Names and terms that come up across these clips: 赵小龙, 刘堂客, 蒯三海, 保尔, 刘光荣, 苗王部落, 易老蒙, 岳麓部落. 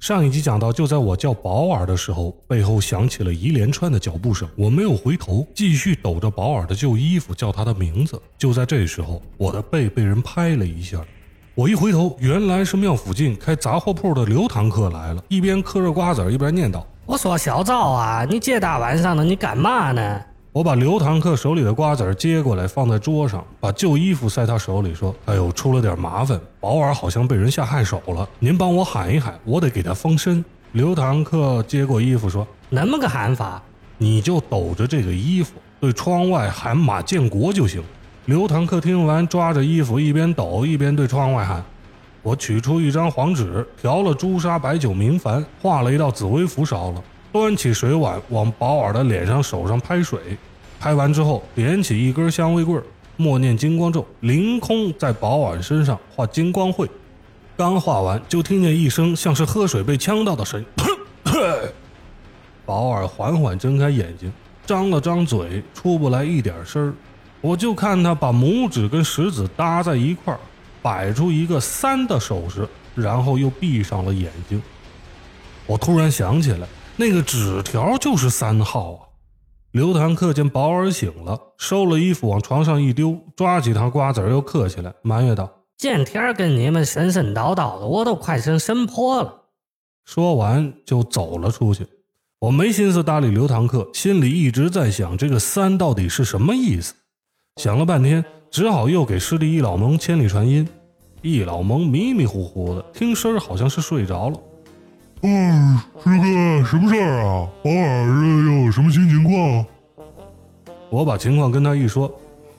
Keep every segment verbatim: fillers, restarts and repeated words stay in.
上一集讲到，就在我叫保尔的时候，背后响起了一连串的脚步声。我没有回头，继续抖着保尔的旧衣服叫他的名字。就在这时候，我的背被人拍了一下。我一回头，原来是庙附近开杂货铺的刘堂客来了，一边嗑着瓜子一边念叨：“我说小赵啊，你这大晚上的你干嘛呢？”我把刘堂客手里的瓜子接过来放在桌上，把旧衣服塞他手里，说：“哎呦，出了点麻烦，保尔好像被人下害手了，您帮我喊一喊，我得给他封身。”刘堂客接过衣服说：“那么个喊法？你就抖着这个衣服对窗外喊马建国就行。”刘堂客听完，抓着衣服一边抖一边对窗外喊。我取出一张黄纸，调了朱砂白酒明矾，画了一道紫微符，烧了，端起水碗往保尔的脸上手上拍水，拍完之后点起一根香灰棍，默念金光咒，凌空在保尔身上画金光绘。刚画完，就听见一声像是喝水被呛到的声音。保尔缓缓睁开眼睛，张了张嘴，出不来一点声。我就看他把拇指跟食指搭在一块儿，摆出一个三的手势，然后又闭上了眼睛。我突然想起来，那个纸条就是三号啊！刘堂客见保尔醒了，收了衣服往床上一丢，抓起他瓜子又嗑起来，埋怨道：“见天跟你们神神叨叨的，我都快成神婆了。”说完就走了出去。我没心思搭理刘堂客，心里一直在想这个三到底是什么意思。想了半天，只好又给师弟易老蒙千里传音。易老蒙迷迷糊糊的，听声好像是睡着了。嗯，师哥，什么事儿啊？保尔又有什么新情况？我把情况跟他一说，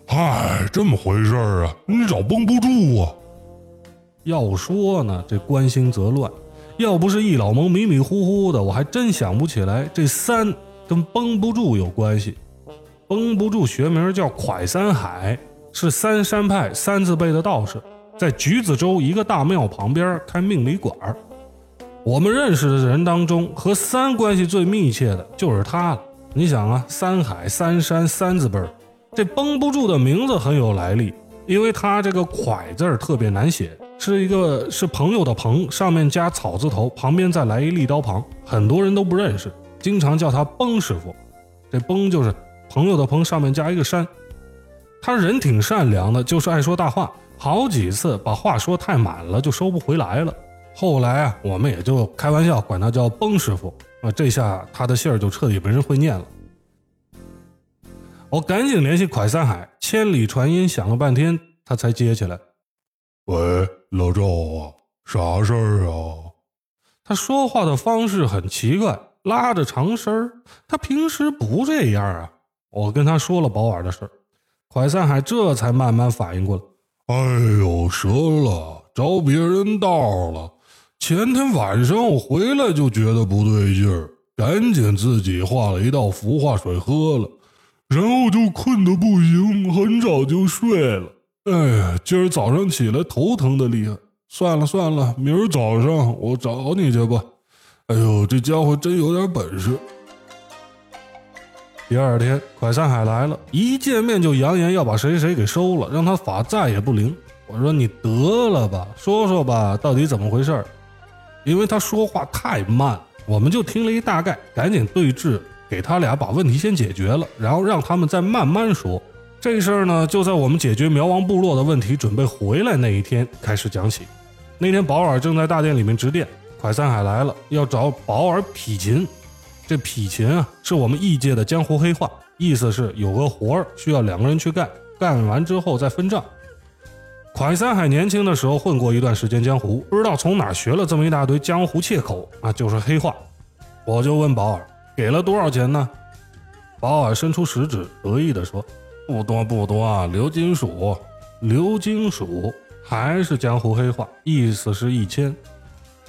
嗨，这么回事儿啊，你找绷不住啊。要说呢，这关心则乱，要不是一老蒙迷迷糊糊的，我还真想不起来这三跟绷不住有关系。绷不住学名叫蒯三海，是三山派三字辈的道士，在橘子洲一个大庙旁边开命理馆。我们认识的人当中，和三关系最密切的就是他了。你想啊，三海、三山、三字辈儿，这绷不住的名字很有来历，因为他这个蒯字特别难写，是一个是朋友的朋，上面加草字头，旁边再来一立刀旁，很多人都不认识，经常叫他绷师傅。这绷就是朋友的朋，上面加一个山。他人挺善良的，就是爱说大话，好几次把话说太满了，就收不回来了。后来啊，我们也就开玩笑管他叫崩师傅，啊，这下他的信儿就彻底没人会念了。我赶紧联系蒯三海，千里传音响了半天，他才接起来。喂，老赵啊，啥事儿啊？他说话的方式很奇怪，拉着长声，他平时不这样啊。我跟他说了保尔的事儿，蒯三海这才慢慢反应过来。哎呦，折了，找别人道了。前天晚上我回来就觉得不对劲儿，赶紧自己画了一道符，化水喝了，然后就困得不行，很早就睡了。哎，今儿早上起来头疼的厉害，算了算了，明儿早上我找你去吧。哎呦，这家伙真有点本事。第二天，蒯三海来了，一见面就扬言要把谁谁给收了，让他法再也不灵。我说你得了吧，说说吧，到底怎么回事儿？因为他说话太慢，我们就听了一大概，赶紧对峙，给他俩把问题先解决了，然后让他们再慢慢说。这事儿呢，就在我们解决苗王部落的问题准备回来那一天开始讲起。那天保尔正在大殿里面值殿，蒯三海来了，要找保尔劈琴。这劈琴啊，是我们异界的江湖黑话，意思是有个活儿需要两个人去干，干完之后再分账。蒯三海年轻的时候混过一段时间江湖，不知道从哪学了这么一大堆江湖切口啊，就是黑话。我就问保尔给了多少钱呢？保尔伸出食指，得意地说：“不多不多，鎏金鼠，鎏金鼠还是江湖黑话，意思是一千。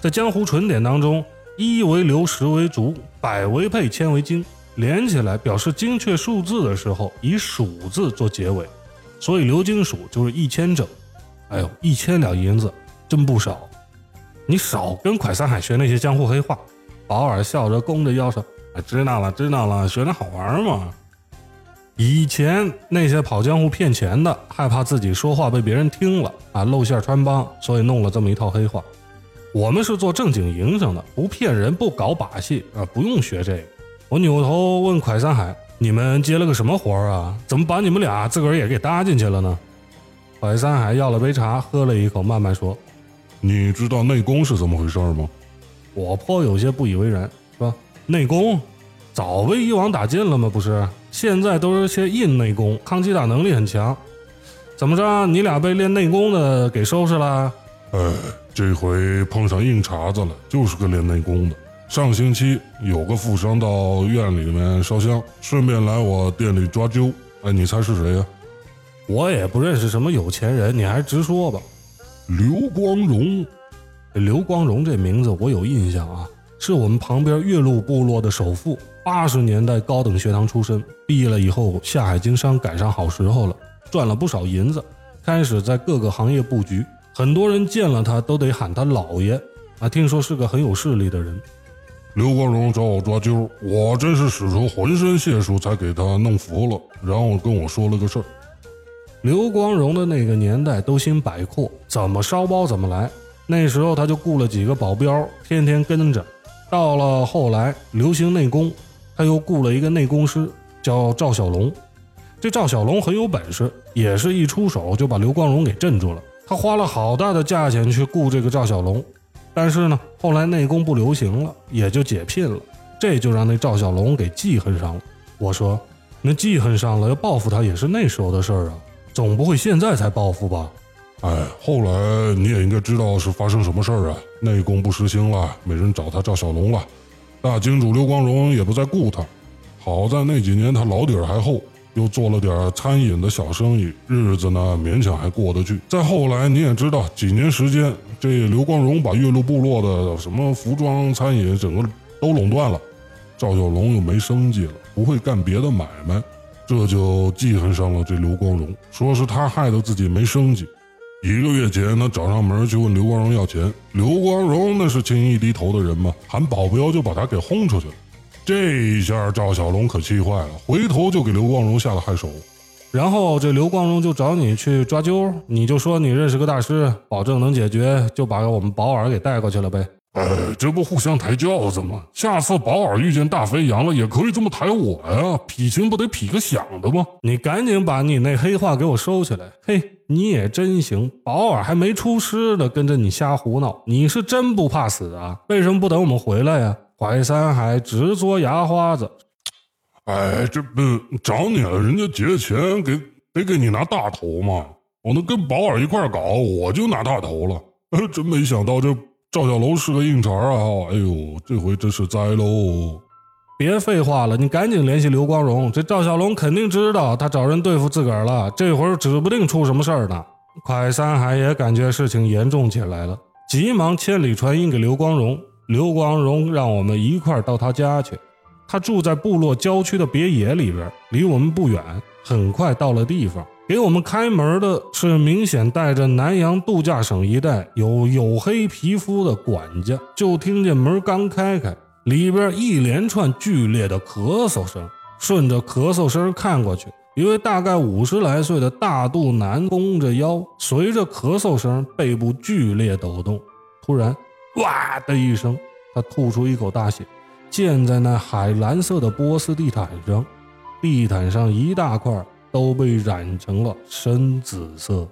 在江湖纯典当中，一为鎏，十为竹，百为佩，千为金，连起来表示精确数字的时候，以鼠字做结尾，所以鎏金鼠就是一千整。”哎呦，一千两银子真不少，你少跟蒯三海学那些江湖黑话。保尔笑着弓着腰说：“哎，知道了知道了，学点好玩嘛。”以前那些跑江湖骗钱的，害怕自己说话被别人听了啊，露馅穿帮，所以弄了这么一套黑话。我们是做正经营生的，不骗人，不搞把戏啊，不用学这个。我扭头问蒯三海，你们接了个什么活啊？怎么把你们俩自个儿也给搭进去了呢？蒯三海要了杯茶，喝了一口，慢慢说，你知道内功是怎么回事吗？我颇有些不以为然，说内功早被以往打尽了吗？不是，现在都是些硬内功，抗击打能力很强。怎么着，你俩被练内功的给收拾了？哎，这回碰上硬茬子了，就是个练内功的。上星期有个富商到院里面烧香，顺便来我店里抓阄。哎，你猜是谁呀？我也不认识什么有钱人，你还直说吧。刘光荣。刘光荣这名字我有印象啊，是我们旁边岳麓部落的首富，八十年代高等学堂出身，毕业了以后下海经商，赶上好时候了，赚了不少银子，开始在各个行业布局，很多人见了他都得喊他老爷啊，听说是个很有势力的人。刘光荣找我抓阄，我真是使出浑身解数才给他弄服了，然后跟我说了个事儿。刘光荣的那个年代都兴摆阔，怎么烧包怎么来，那时候他就雇了几个保镖，天天跟着。到了后来流行内功，他又雇了一个内功师叫赵小龙。这赵小龙很有本事，也是一出手就把刘光荣给镇住了。他花了好大的价钱去雇这个赵小龙，但是呢，后来内功不流行了，也就解聘了，这就让那赵小龙给记恨上了。我说，那记恨上了，要报复他也是那时候的事儿啊，总不会现在才报复吧？哎，后来你也应该知道是发生什么事儿啊，内功不实行了，没人找他赵小龙了，大金主刘光荣也不再雇他。好在那几年他老底儿还厚，又做了点餐饮的小生意，日子呢勉强还过得去。再后来你也知道，几年时间，这刘光荣把岳麓部落的什么服装、餐饮整个都垄断了，赵小龙又没生计了，不会干别的买卖，这就记恨上了这刘光荣，说是他害得自己没生计。一个月前他找上门去问刘光荣要钱，刘光荣那是轻易低头的人嘛，喊保镖就把他给轰出去了。这一下赵小龙可气坏了，回头就给刘光荣下了害手。然后这刘光荣就找你去抓阄，你就说你认识个大师，保证能解决，就把我们保尔给带过去了呗。哎，这不互相抬轿子吗？下次保尔遇见大肥羊了，也可以这么抬我呀，劈情不得劈个响的吗？你赶紧把你那黑话给我收起来。嘿，你也真行，保尔还没出师的跟着你瞎胡闹，你是真不怕死啊？为什么不等我们回来呀？蒯三海直嘬牙花子，哎，这不找你了，人家结钱给得给你拿大头嘛。我能跟保尔一块搞，我就拿大头了。哎，真没想到这赵小龙是个硬茬啊！哎呦，这回真是栽喽！别废话了，你赶紧联系刘光荣，这赵小龙肯定知道他找人对付自个儿了，这会儿指不定出什么事儿呢。蒯三海也感觉事情严重起来了，急忙千里传音给刘光荣。刘光荣让我们一块到他家去，他住在部落郊区的别野里边，离我们不远。很快到了地方，给我们开门的是明显带着南洋度假省一带有黝黑皮肤的管家。就听见门刚开开，里边一连串剧烈的咳嗽声，顺着咳嗽声看过去，一位大概五十来岁的大肚腩弓着腰，随着咳嗽声背部剧烈抖动，突然哇的一声，他吐出一口大血，溅在那海蓝色的波斯地毯上，地毯上一大块都被染成了深紫色。